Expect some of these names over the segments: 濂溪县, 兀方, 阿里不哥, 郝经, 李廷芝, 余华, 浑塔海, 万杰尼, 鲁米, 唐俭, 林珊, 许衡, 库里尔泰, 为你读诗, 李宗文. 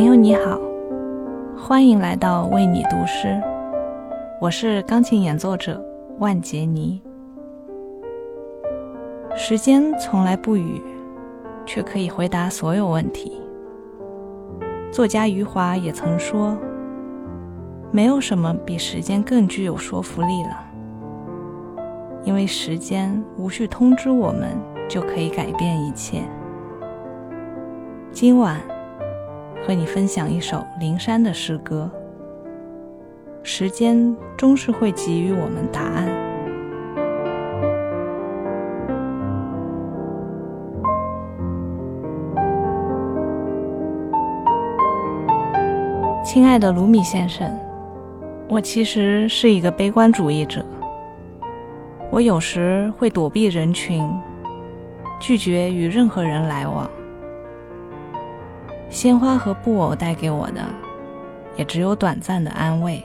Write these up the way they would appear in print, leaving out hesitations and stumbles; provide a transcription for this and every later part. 朋友你好，欢迎来到为你读诗，我是钢琴演奏者万杰尼。时间从来不语，却可以回答所有问题。作家余华也曾说，没有什么比时间更具有说服力了，因为时间无需通知我们就可以改变一切。今晚和你分享一首林珊的诗歌，时间终是会给予我们答案。亲爱的鲁米先生，我其实是一个悲观主义者，我有时会躲避人群，拒绝与任何人来往。鲜花和布偶带给我的，也只有短暂的安慰。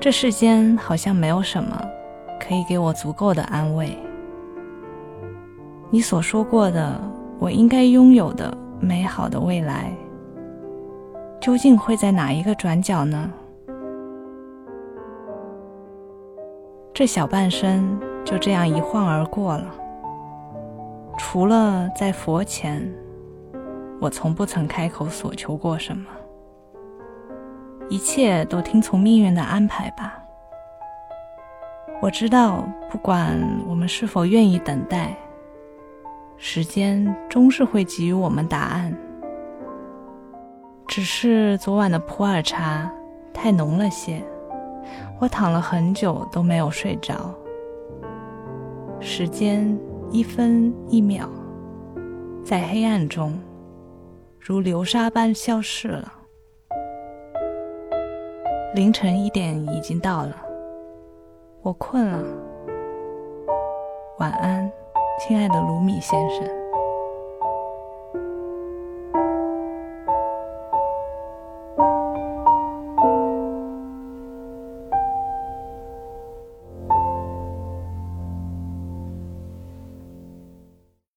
这世间好像没有什么可以给我足够的安慰。你所说过的，我应该拥有的美好的未来，究竟会在哪一个转角呢？这小半生就这样一晃而过了，除了在佛前，我从不曾开口所求过什么，一切都听从命运的安排吧。我知道，不管我们是否愿意等待，时间终是会给予我们答案。只是昨晚的普洱茶太浓了些，我躺了很久都没有睡着。时间一分一秒，在黑暗中，如流沙般消逝了。凌晨1点已经到了，我困了。晚安，亲爱的鲁米先生。